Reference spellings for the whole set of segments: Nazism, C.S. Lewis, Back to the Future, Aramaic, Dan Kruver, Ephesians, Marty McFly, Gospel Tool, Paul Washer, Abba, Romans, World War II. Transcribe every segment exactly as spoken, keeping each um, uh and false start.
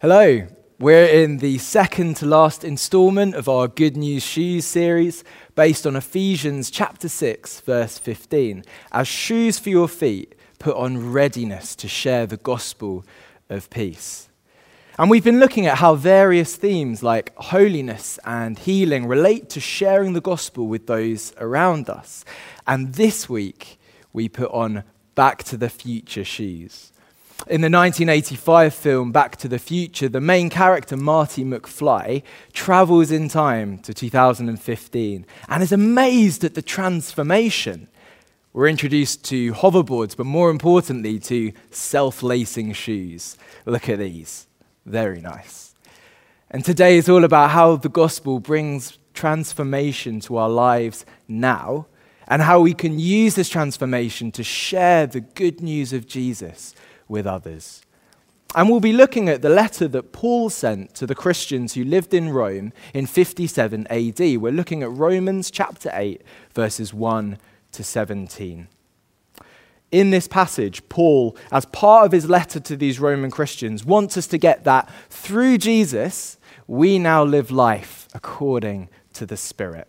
Hello, we're in the second to last instalment of our Good News Shoes series based on Ephesians chapter six, verse fifteen. As shoes for your feet, put on readiness to share the gospel of peace. And we've been looking at how various themes like holiness and healing relate to sharing the gospel with those around us. And this week, we put on Back to the Future shoes. In the nineteen eighty-five film Back to the Future, the main character, Marty McFly, travels in time to two thousand fifteen and is amazed at the transformation. We're introduced to hoverboards, but more importantly, to self-lacing shoes. Look at these. Very nice. And today is all about how the gospel brings transformation to our lives now and how we can use this transformation to share the good news of Jesus with others. And we'll be looking at the letter that Paul sent to the Christians who lived in Rome in fifty-seven A D. We're looking at Romans chapter eight, verses one to seventeen. In this passage, Paul, as part of his letter to these Roman Christians, wants us to get that through Jesus, we now live life according to the Spirit.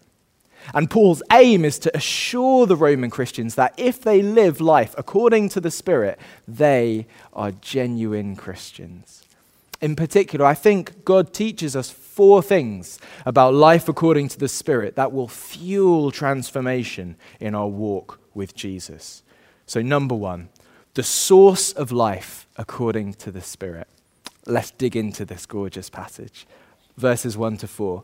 And Paul's aim is to assure the Roman Christians that if they live life according to the Spirit, they are genuine Christians. In particular, I think God teaches us four things about life according to the Spirit that will fuel transformation in our walk with Jesus. So number one, the source of life according to the Spirit. Let's dig into this gorgeous passage. Verses one to four.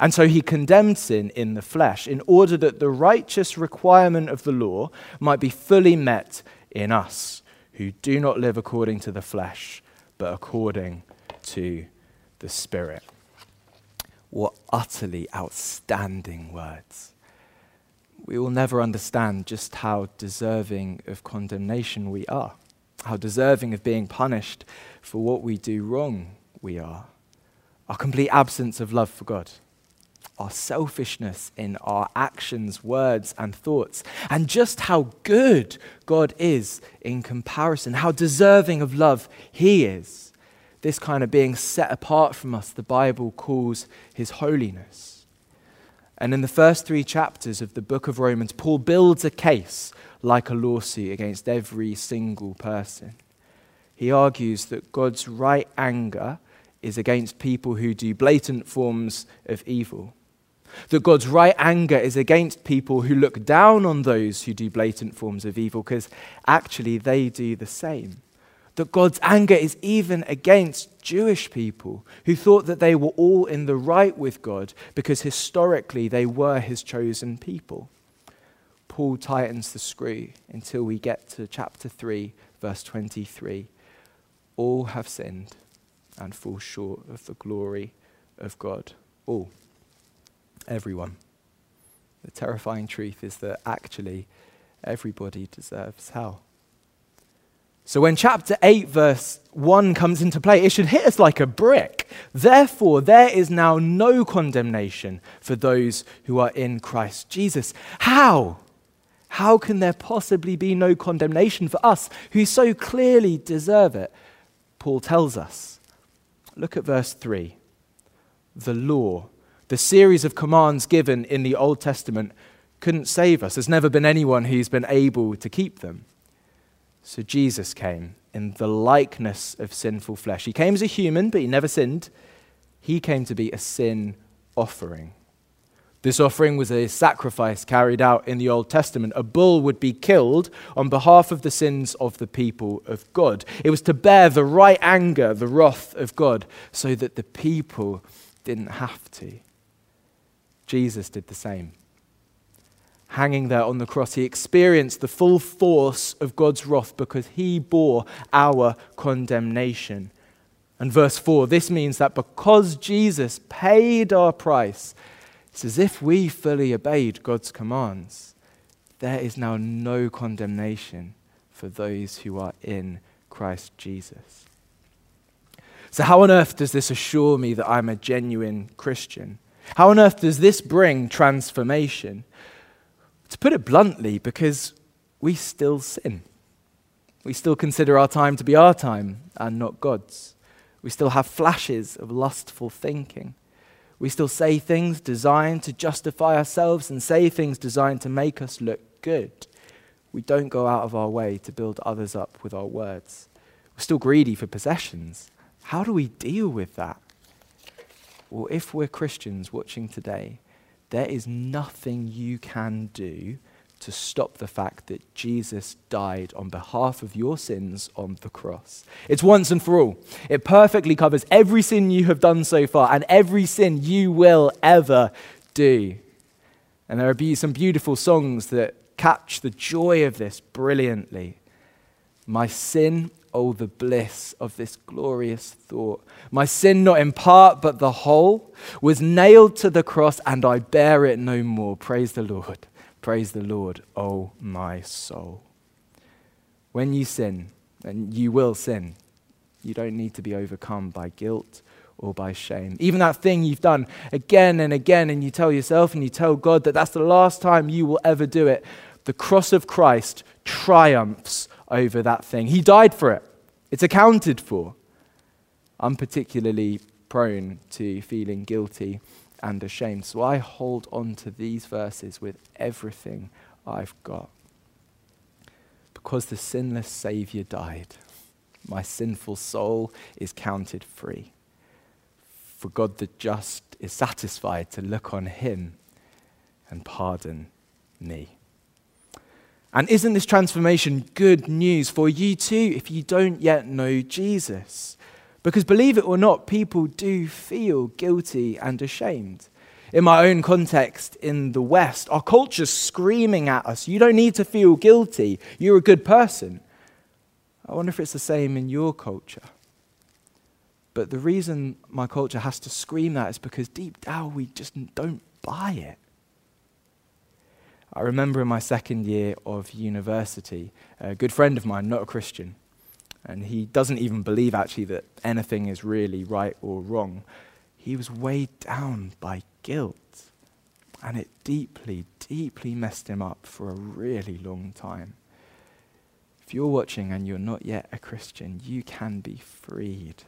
And so he condemned sin in the flesh in order that the righteous requirement of the law might be fully met in us who do not live according to the flesh, but according to the Spirit. What utterly outstanding words. We will never understand just how deserving of condemnation we are, how deserving of being punished for what we do wrong we are, our complete absence of love for God, our selfishness in our actions, words, and thoughts, and just how good God is in comparison, how deserving of love he is. This kind of being set apart from us, the Bible calls his holiness. And in the first three chapters of the book of Romans, Paul builds a case like a lawsuit against every single person. He argues that God's right anger is against people who do blatant forms of evil, that God's right anger is against people who look down on those who do blatant forms of evil because actually they do the same. That God's anger is even against Jewish people who thought that they were all in the right with God because historically they were his chosen people. Paul tightens the screw until we get to chapter three, verse twenty-three. All have sinned and fall short of the glory of God. All. Everyone. The terrifying truth is that actually everybody deserves hell. So when chapter eight verse one comes into play, it should hit us like a brick. Therefore, there is now no condemnation for those who are in Christ Jesus. How? How can there possibly be no condemnation for us who so clearly deserve it? Paul tells us. Look at verse three. The law, the series of commands given in the Old Testament, couldn't save us. There's never been anyone who's been able to keep them. So Jesus came in the likeness of sinful flesh. He came as a human, but he never sinned. He came to be a sin offering. This offering was a sacrifice carried out in the Old Testament. A bull would be killed on behalf of the sins of the people of God. It was to bear the right anger, the wrath of God, so that the people didn't have to. Jesus did the same. Hanging there on the cross, he experienced the full force of God's wrath because he bore our condemnation. And verse four, this means that because Jesus paid our price, It's as if we fully obeyed God's commands. There is now no condemnation for those who are in Christ Jesus. So how on earth does this assure me that I'm a genuine Christian? How on earth does this bring transformation? To put it bluntly, because we still sin. We still consider our time to be our time and not God's. We still have flashes of lustful thinking. We still say things designed to justify ourselves and say things designed to make us look good. We don't go out of our way to build others up with our words. We're still greedy for possessions. How do we deal with that? Well, if we're Christians watching today, there is nothing you can do to stop the fact that Jesus died on behalf of your sins on the cross. It's once and for all. It perfectly covers every sin you have done so far and every sin you will ever do. And there are some beautiful songs that catch the joy of this brilliantly. My sin, oh the bliss of this glorious thought. My sin, not in part but the whole, was nailed to the cross and I bear it no more. Praise the Lord. Praise the Lord, O my soul. When you sin, and you will sin, you don't need to be overcome by guilt or by shame. Even that thing you've done again and again, and you tell yourself and you tell God that that's the last time you will ever do it. The cross of Christ triumphs over that thing. He died for it. It's accounted for. I'm particularly prone to feeling guilty and ashamed. So I hold on to these verses with everything I've got. Because the sinless Savior died, my sinful soul is counted free. For God the just is satisfied to look on him and pardon me. And isn't this transformation good news for you too if you don't yet know Jesus? Because believe it or not, people do feel guilty and ashamed. In my own context in the West, our culture's screaming at us, you don't need to feel guilty, you're a good person. I wonder if it's the same in your culture. But the reason my culture has to scream that is because deep down we just don't buy it. I remember in my second year of university, a good friend of mine, not a Christian, and he doesn't even believe, actually, that anything is really right or wrong. He was weighed down by guilt. And it deeply, deeply messed him up for a really long time. If you're watching and you're not yet a Christian, you can be freed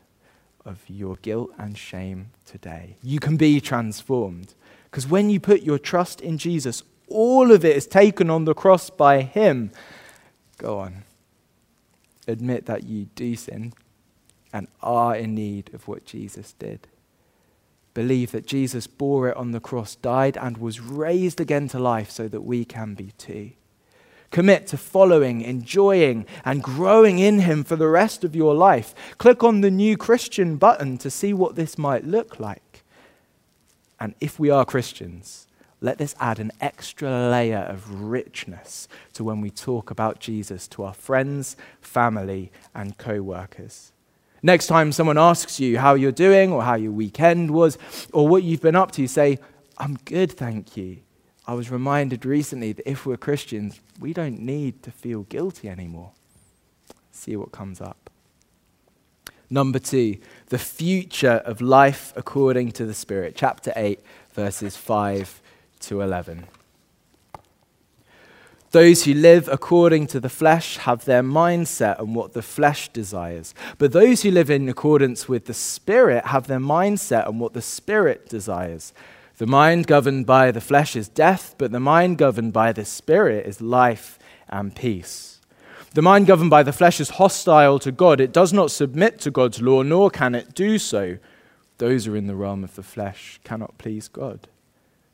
of your guilt and shame today. You can be transformed. Because when you put your trust in Jesus, all of it is taken on the cross by him. Go on. Admit that you do sin and are in need of what Jesus did. Believe that Jesus bore it on the cross, died and was raised again to life so that we can be too. Commit to following, enjoying and growing in him for the rest of your life. Click on the new Christian button to see what this might look like. And if we are Christians, let this add an extra layer of richness to when we talk about Jesus to our friends, family, and co-workers. Next time someone asks you how you're doing or how your weekend was or what you've been up to, say, I'm good, thank you. I was reminded recently that if we're Christians, we don't need to feel guilty anymore. See what comes up. Number two, the future of life according to the Spirit. Chapter eight, verses five to eleven. Those who live according to the flesh have their mindset on what the flesh desires, but those who live in accordance with the Spirit have their mindset on what the Spirit desires. The mind governed by the flesh is death, but the mind governed by the Spirit is life and peace. The mind governed by the flesh is hostile to God. It does not submit to God's law, nor can it do so. Those who are in the realm of the flesh cannot please God.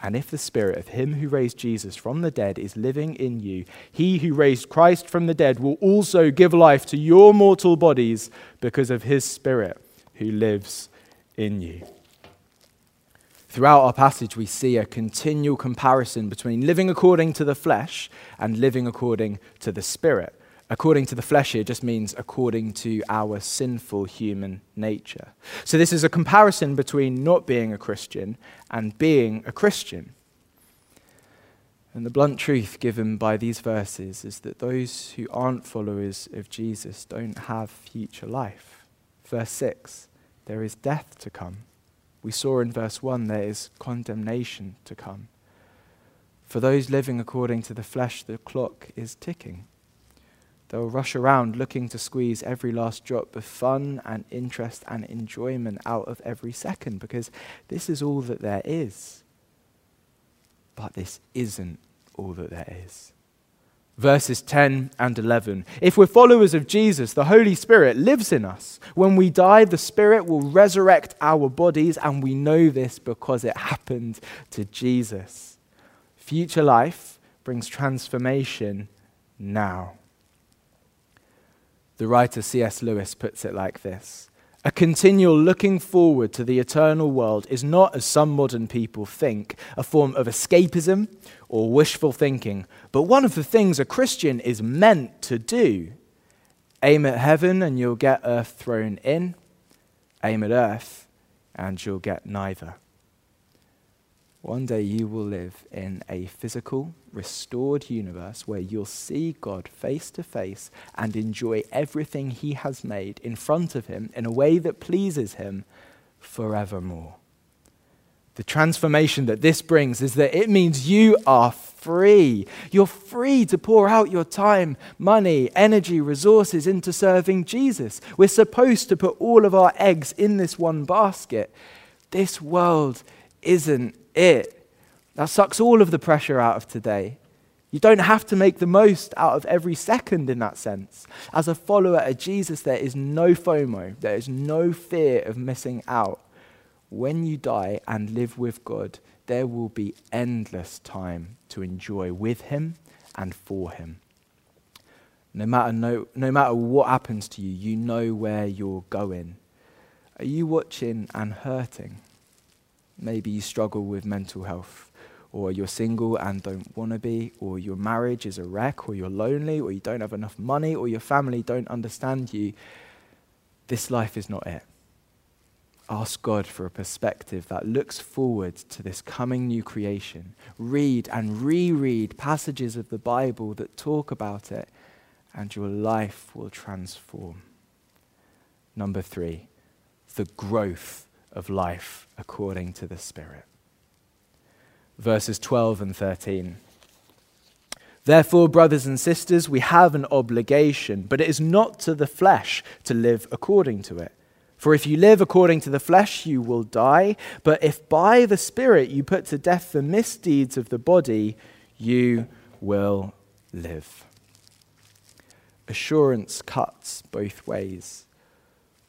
And if the spirit of him who raised Jesus from the dead is living in you, he who raised Christ from the dead will also give life to your mortal bodies because of his spirit who lives in you. Throughout our passage, we see a continual comparison between living according to the flesh and living according to the spirit. According to the flesh here just means according to our sinful human nature. So this is a comparison between not being a Christian and being a Christian. And the blunt truth given by these verses is that those who aren't followers of Jesus don't have future life. Verse six, there is death to come. We saw in verse one there is condemnation to come. For those living according to the flesh, the clock is ticking. They'll rush around looking to squeeze every last drop of fun and interest and enjoyment out of every second because this is all that there is. But this isn't all that there is. Verses ten and eleven. If we're followers of Jesus, the Holy Spirit lives in us. When we die, the Spirit will resurrect our bodies, and we know this because it happened to Jesus. Future life brings transformation now. The writer C S Lewis puts it like this. A continual looking forward to the eternal world is not, as some modern people think, a form of escapism or wishful thinking, but one of the things a Christian is meant to do. Aim at heaven and you'll get earth thrown in. Aim at earth and you'll get neither. One day you will live in a physical, restored universe where you'll see God face to face and enjoy everything he has made in front of him in a way that pleases him forevermore. The transformation that this brings is that it means you are free. You're free to pour out your time, money, energy, resources into serving Jesus. We're supposed to put all of our eggs in this one basket. This world isn't it. That sucks all of the pressure out of today. You don't have to make the most out of every second in that sense. As a follower of Jesus, there is no FOMO. There is no fear of missing out. When you die and live with God, there will be endless time to enjoy with him and for him. No matter, no, no matter what happens to you, you know where you're going. Are you watching and hurting? Maybe you struggle with mental health, or you're single and don't want to be, or your marriage is a wreck, or you're lonely, or you don't have enough money, or your family don't understand you. This life is not it. Ask God for a perspective that looks forward to this coming new creation. Read and reread passages of the Bible that talk about it, and your life will transform. Number three, the growth of life according to the Spirit. Verses twelve and thirteen. Therefore, brothers and sisters, we have an obligation, but it is not to the flesh to live according to it. For if you live according to the flesh, you will die, but if by the Spirit you put to death the misdeeds of the body, you will live. Assurance cuts both ways.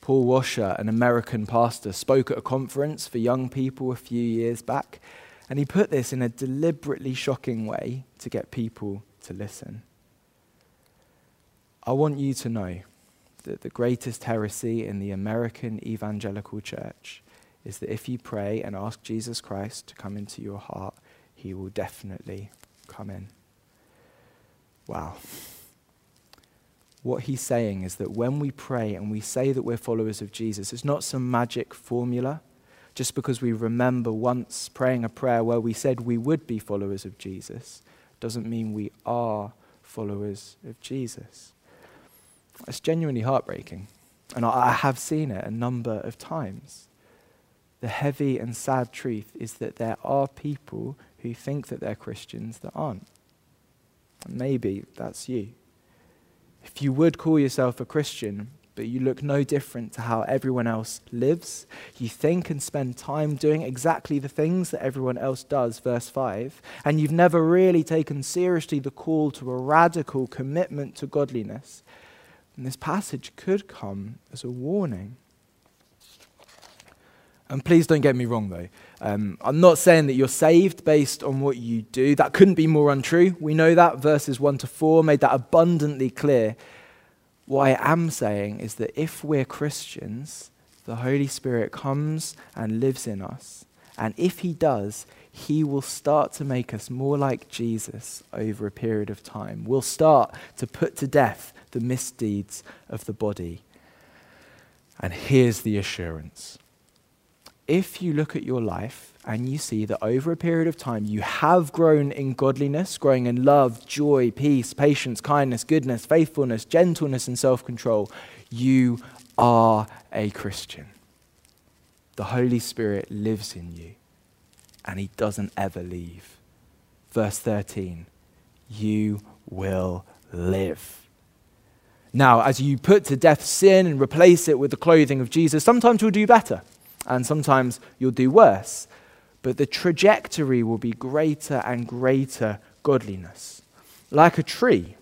Paul Washer, an American pastor, spoke at a conference for young people a few years back, and he put this in a deliberately shocking way to get people to listen. I want you to know that the greatest heresy in the American evangelical church is that if you pray and ask Jesus Christ to come into your heart, he will definitely come in. Wow. What he's saying is that when we pray and we say that we're followers of Jesus, it's not some magic formula. Just because we remember once praying a prayer where we said we would be followers of Jesus doesn't mean we are followers of Jesus. It's genuinely heartbreaking. And I have seen it a number of times. The heavy and sad truth is that there are people who think that they're Christians that aren't. And maybe that's you. If you would call yourself a Christian, but you look no different to how everyone else lives, you think and spend time doing exactly the things that everyone else does, verse five, and you've never really taken seriously the call to a radical commitment to godliness, and this passage could come as a warning. And please don't get me wrong, though. Um, I'm not saying that you're saved based on what you do. That couldn't be more untrue. We know that. Verses one to four made that abundantly clear. What I am saying is that if we're Christians, the Holy Spirit comes and lives in us. And if he does, he will start to make us more like Jesus over a period of time. We'll start to put to death the misdeeds of the body. And here's the assurance. If you look at your life and you see that over a period of time you have grown in godliness, growing in love, joy, peace, patience, kindness, goodness, faithfulness, gentleness, and self-control, you are a Christian. The Holy Spirit lives in you, and he doesn't ever leave. Verse thirteen, you will live. Now, as you put to death sin and replace it with the clothing of Jesus, sometimes you'll do better. And sometimes you'll do worse. But the trajectory will be greater and greater godliness. Like a tree,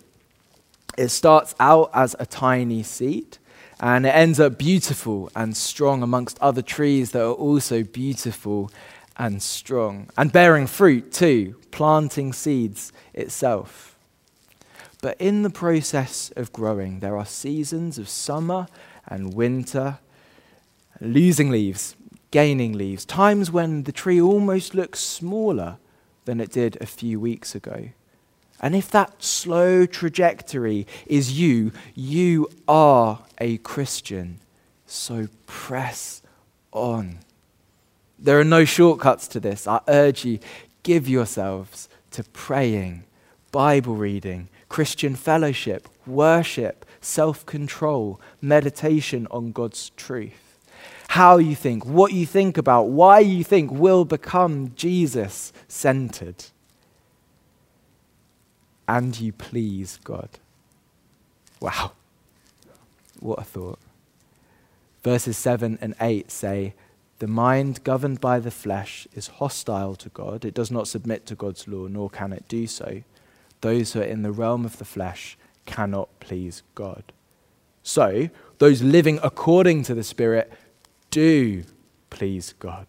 it starts out as a tiny seed, and it ends up beautiful and strong amongst other trees that are also beautiful and strong, and bearing fruit too, planting seeds itself. But in the process of growing, there are seasons of summer and winter, losing leaves, gaining leaves, times when the tree almost looks smaller than it did a few weeks ago. And if that slow trajectory is you, you are a Christian. So press on. There are no shortcuts to this. I urge you, give yourselves to praying, Bible reading, Christian fellowship, worship, self-control, meditation on God's truth. How you think, what you think about, why you think will become Jesus-centered. And you please God. Wow. What a thought. Verses seven and eight say, the mind governed by the flesh is hostile to God. It does not submit to God's law, nor can it do so. Those who are in the realm of the flesh cannot please God. So, those living according to the Spirit do please God.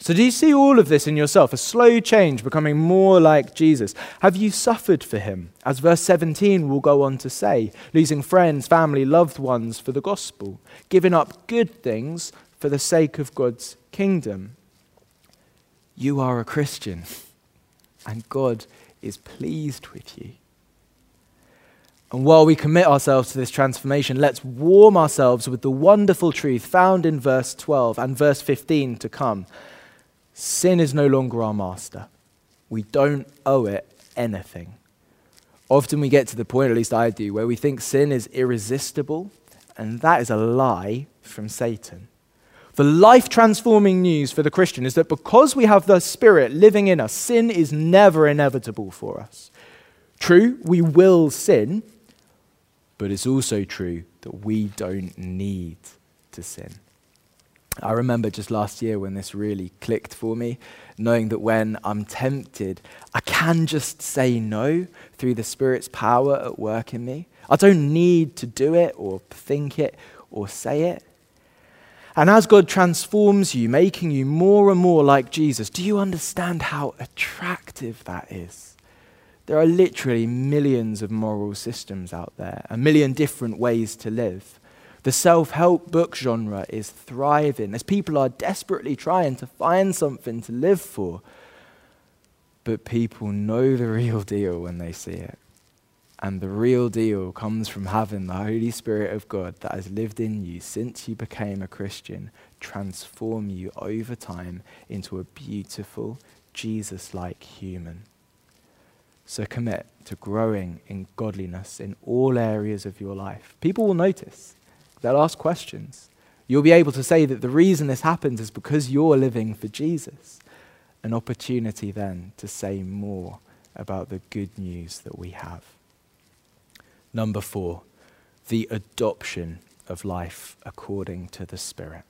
So do you see all of this in yourself? A slow change, becoming more like Jesus. Have you suffered for him? As verse seventeen will go on to say, losing friends, family, loved ones for the gospel, giving up good things for the sake of God's kingdom. You are a Christian, and God is pleased with you. And while we commit ourselves to this transformation, let's warm ourselves with the wonderful truth found in verse twelve and verse fifteen to come. Sin is no longer our master. We don't owe it anything. Often we get to the point, at least I do, where we think sin is irresistible, and that is a lie from Satan. The life-transforming news for the Christian is that because we have the Spirit living in us, sin is never inevitable for us. True, we will sin, but it's also true that we don't need to sin. I remember just last year when this really clicked for me, knowing that when I'm tempted, I can just say no through the Spirit's power at work in me. I don't need to do it or think it or say it. And as God transforms you, making you more and more like Jesus, do you understand how attractive that is? There are literally millions of moral systems out there, a million different ways to live. The self-help book genre is thriving as people are desperately trying to find something to live for. But people know the real deal when they see it. And the real deal comes from having the Holy Spirit of God that has lived in you since you became a Christian transform you over time into a beautiful, Jesus-like human. So commit to growing in godliness in all areas of your life. People will notice. They'll ask questions. You'll be able to say that the reason this happens is because you're living for Jesus. An opportunity then to say more about the good news that we have. Number four, the adoption of life according to the Spirit.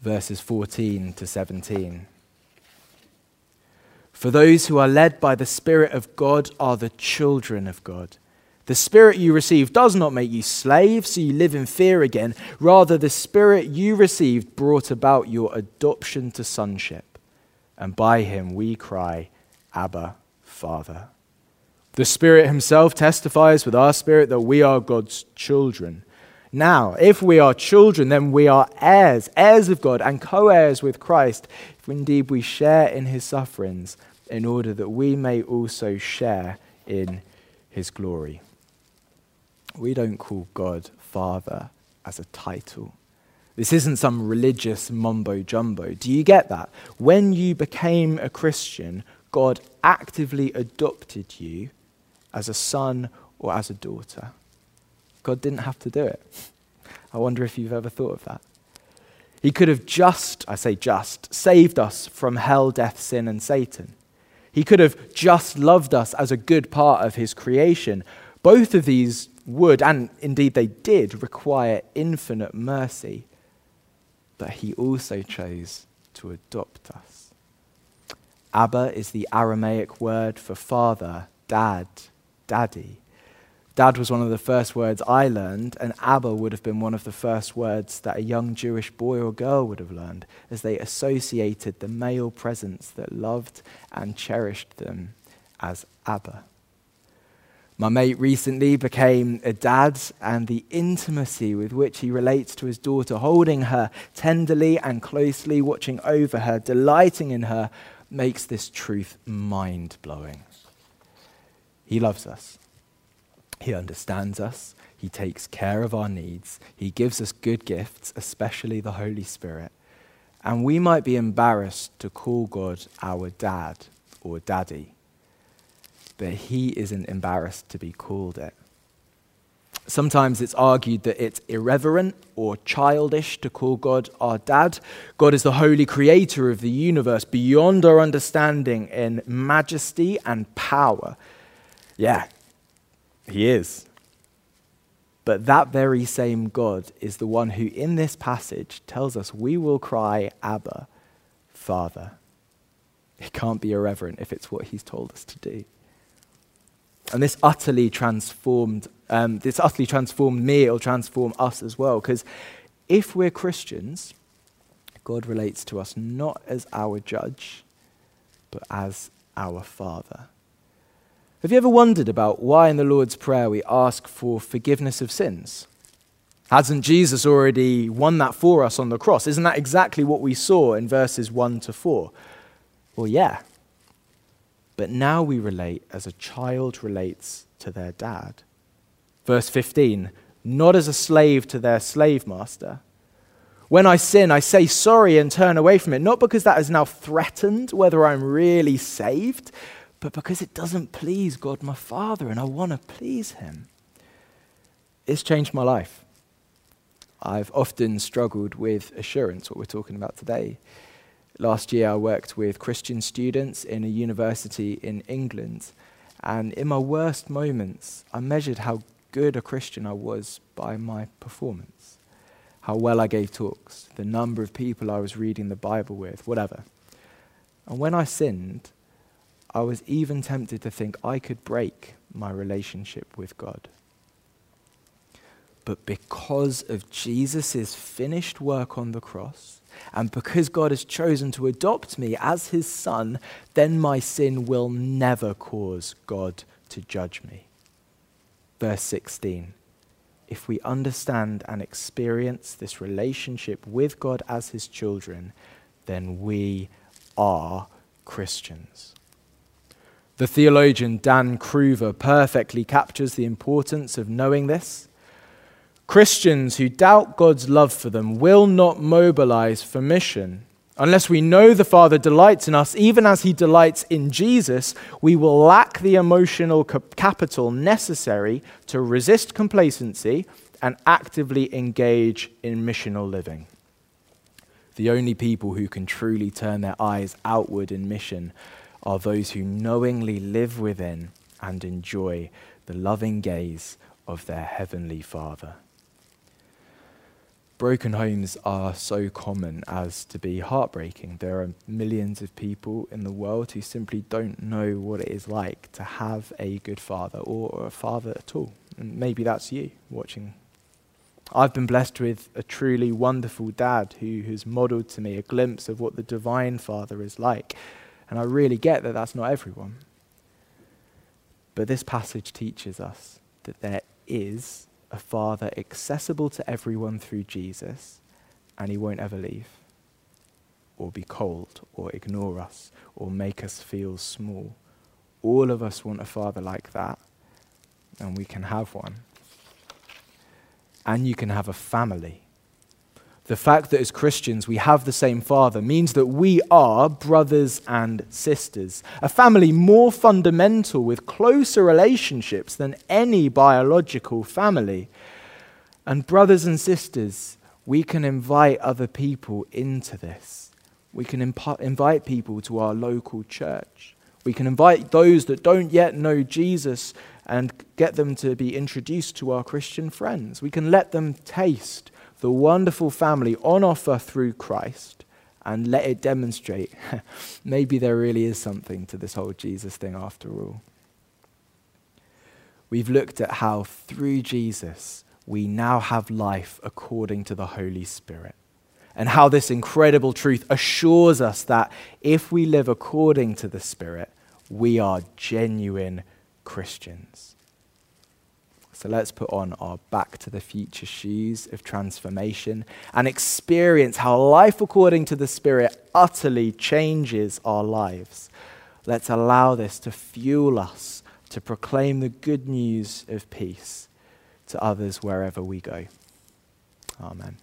Verses fourteen to seventeen. For those who are led by the Spirit of God are the children of God. The Spirit you received does not make you slaves, so you live in fear again. Rather, the Spirit you received brought about your adoption to sonship. And by him we cry, Abba, Father. The Spirit himself testifies with our spirit that we are God's children. Now, if we are children, then we are heirs, heirs of God and co-heirs with Christ, if indeed we share in his sufferings, in order that we may also share in his glory. We don't call God Father as a title. This isn't some religious mumbo-jumbo. Do you get that? When you became a Christian, God actively adopted you as a son or as a daughter. God didn't have to do it. I wonder if you've ever thought of that. He could have just, I say just, saved us from hell, death, sin, and Satan. He could have just loved us as a good part of his creation. Both of these would, and indeed they did, require infinite mercy. But he also chose to adopt us. Abba is the Aramaic word for father, dad, daddy. Dad was one of the first words I learned, and Abba would have been one of the first words that a young Jewish boy or girl would have learned, as they associated the male presence that loved and cherished them as Abba. My mate recently became a dad, and the intimacy with which he relates to his daughter, holding her tenderly and closely, watching over her, delighting in her, makes this truth mind-blowing. He loves us. He understands us. He takes care of our needs. He gives us good gifts, especially the Holy Spirit. And we might be embarrassed to call God our dad or daddy, but he isn't embarrassed to be called it. Sometimes it's argued that it's irreverent or childish to call God our dad. God is the holy creator of the universe, beyond our understanding in majesty and power. Yeah, he is. But that very same God is the one who in this passage tells us we will cry, Abba, Father. It can't be irreverent if it's what he's told us to do. And this utterly transformed, um, this utterly transformed me, it'll transform us as well. Because if we're Christians, God relates to us not as our judge, but as our Father. Have you ever wondered about why in the Lord's Prayer we ask for forgiveness of sins? Hasn't Jesus already won that for us on the cross? Isn't that exactly what we saw in verses one to four? Well, yeah. But now we relate as a child relates to their dad. Verse fifteen, not as a slave to their slave master. When I sin, I say sorry and turn away from it, not because that is now threatened whether I'm really saved, but because it doesn't please God my Father, and I want to please him. It's changed my life. I've often struggled with assurance, what we're talking about today. Last year I worked with Christian students in a university in England, and in my worst moments I measured how good a Christian I was by my performance, how well I gave talks, the number of people I was reading the Bible with, whatever. And when I sinned, I was even tempted to think I could break my relationship with God. But because of Jesus' finished work on the cross, and because God has chosen to adopt me as his son, then my sin will never cause God to judge me. Verse sixteen, if we understand and experience this relationship with God as his children, then we are Christians. The theologian Dan Kruver perfectly captures the importance of knowing this. Christians who doubt God's love for them will not mobilize for mission. Unless we know the Father delights in us, even as he delights in Jesus, we will lack the emotional capital necessary to resist complacency and actively engage in missional living. The only people who can truly turn their eyes outward in mission are those who knowingly live within and enjoy the loving gaze of their heavenly Father. broken homes are so common as to be heartbreaking. There are millions of people in the world who simply don't know what it is like to have a good father or a father at all. And maybe that's you watching. I've been blessed with a truly wonderful dad who has modeled to me a glimpse of what the divine father is like. And I really get that that's not everyone. But this passage teaches us that there is a father accessible to everyone through Jesus, and he won't ever leave or be cold or ignore us or make us feel small. All of us want a father like that, and we can have one. And you can have a family. The fact that as Christians we have the same father means that we are brothers and sisters, a family more fundamental with closer relationships than any biological family. And brothers and sisters, we can invite other people into this. We can imp- invite people to our local church. We can invite those that don't yet know Jesus and get them to be introduced to our Christian friends. We can let them taste the wonderful family on offer through Christ, and let it demonstrate maybe there really is something to this whole Jesus thing after all. We've looked at how through Jesus we now have life according to the Holy Spirit, and how this incredible truth assures us that if we live according to the Spirit, we are genuine Christians. So let's put on our Back to the Future shoes of transformation and experience how life according to the Spirit utterly changes our lives. Let's allow this to fuel us to proclaim the good news of peace to others wherever we go. Amen.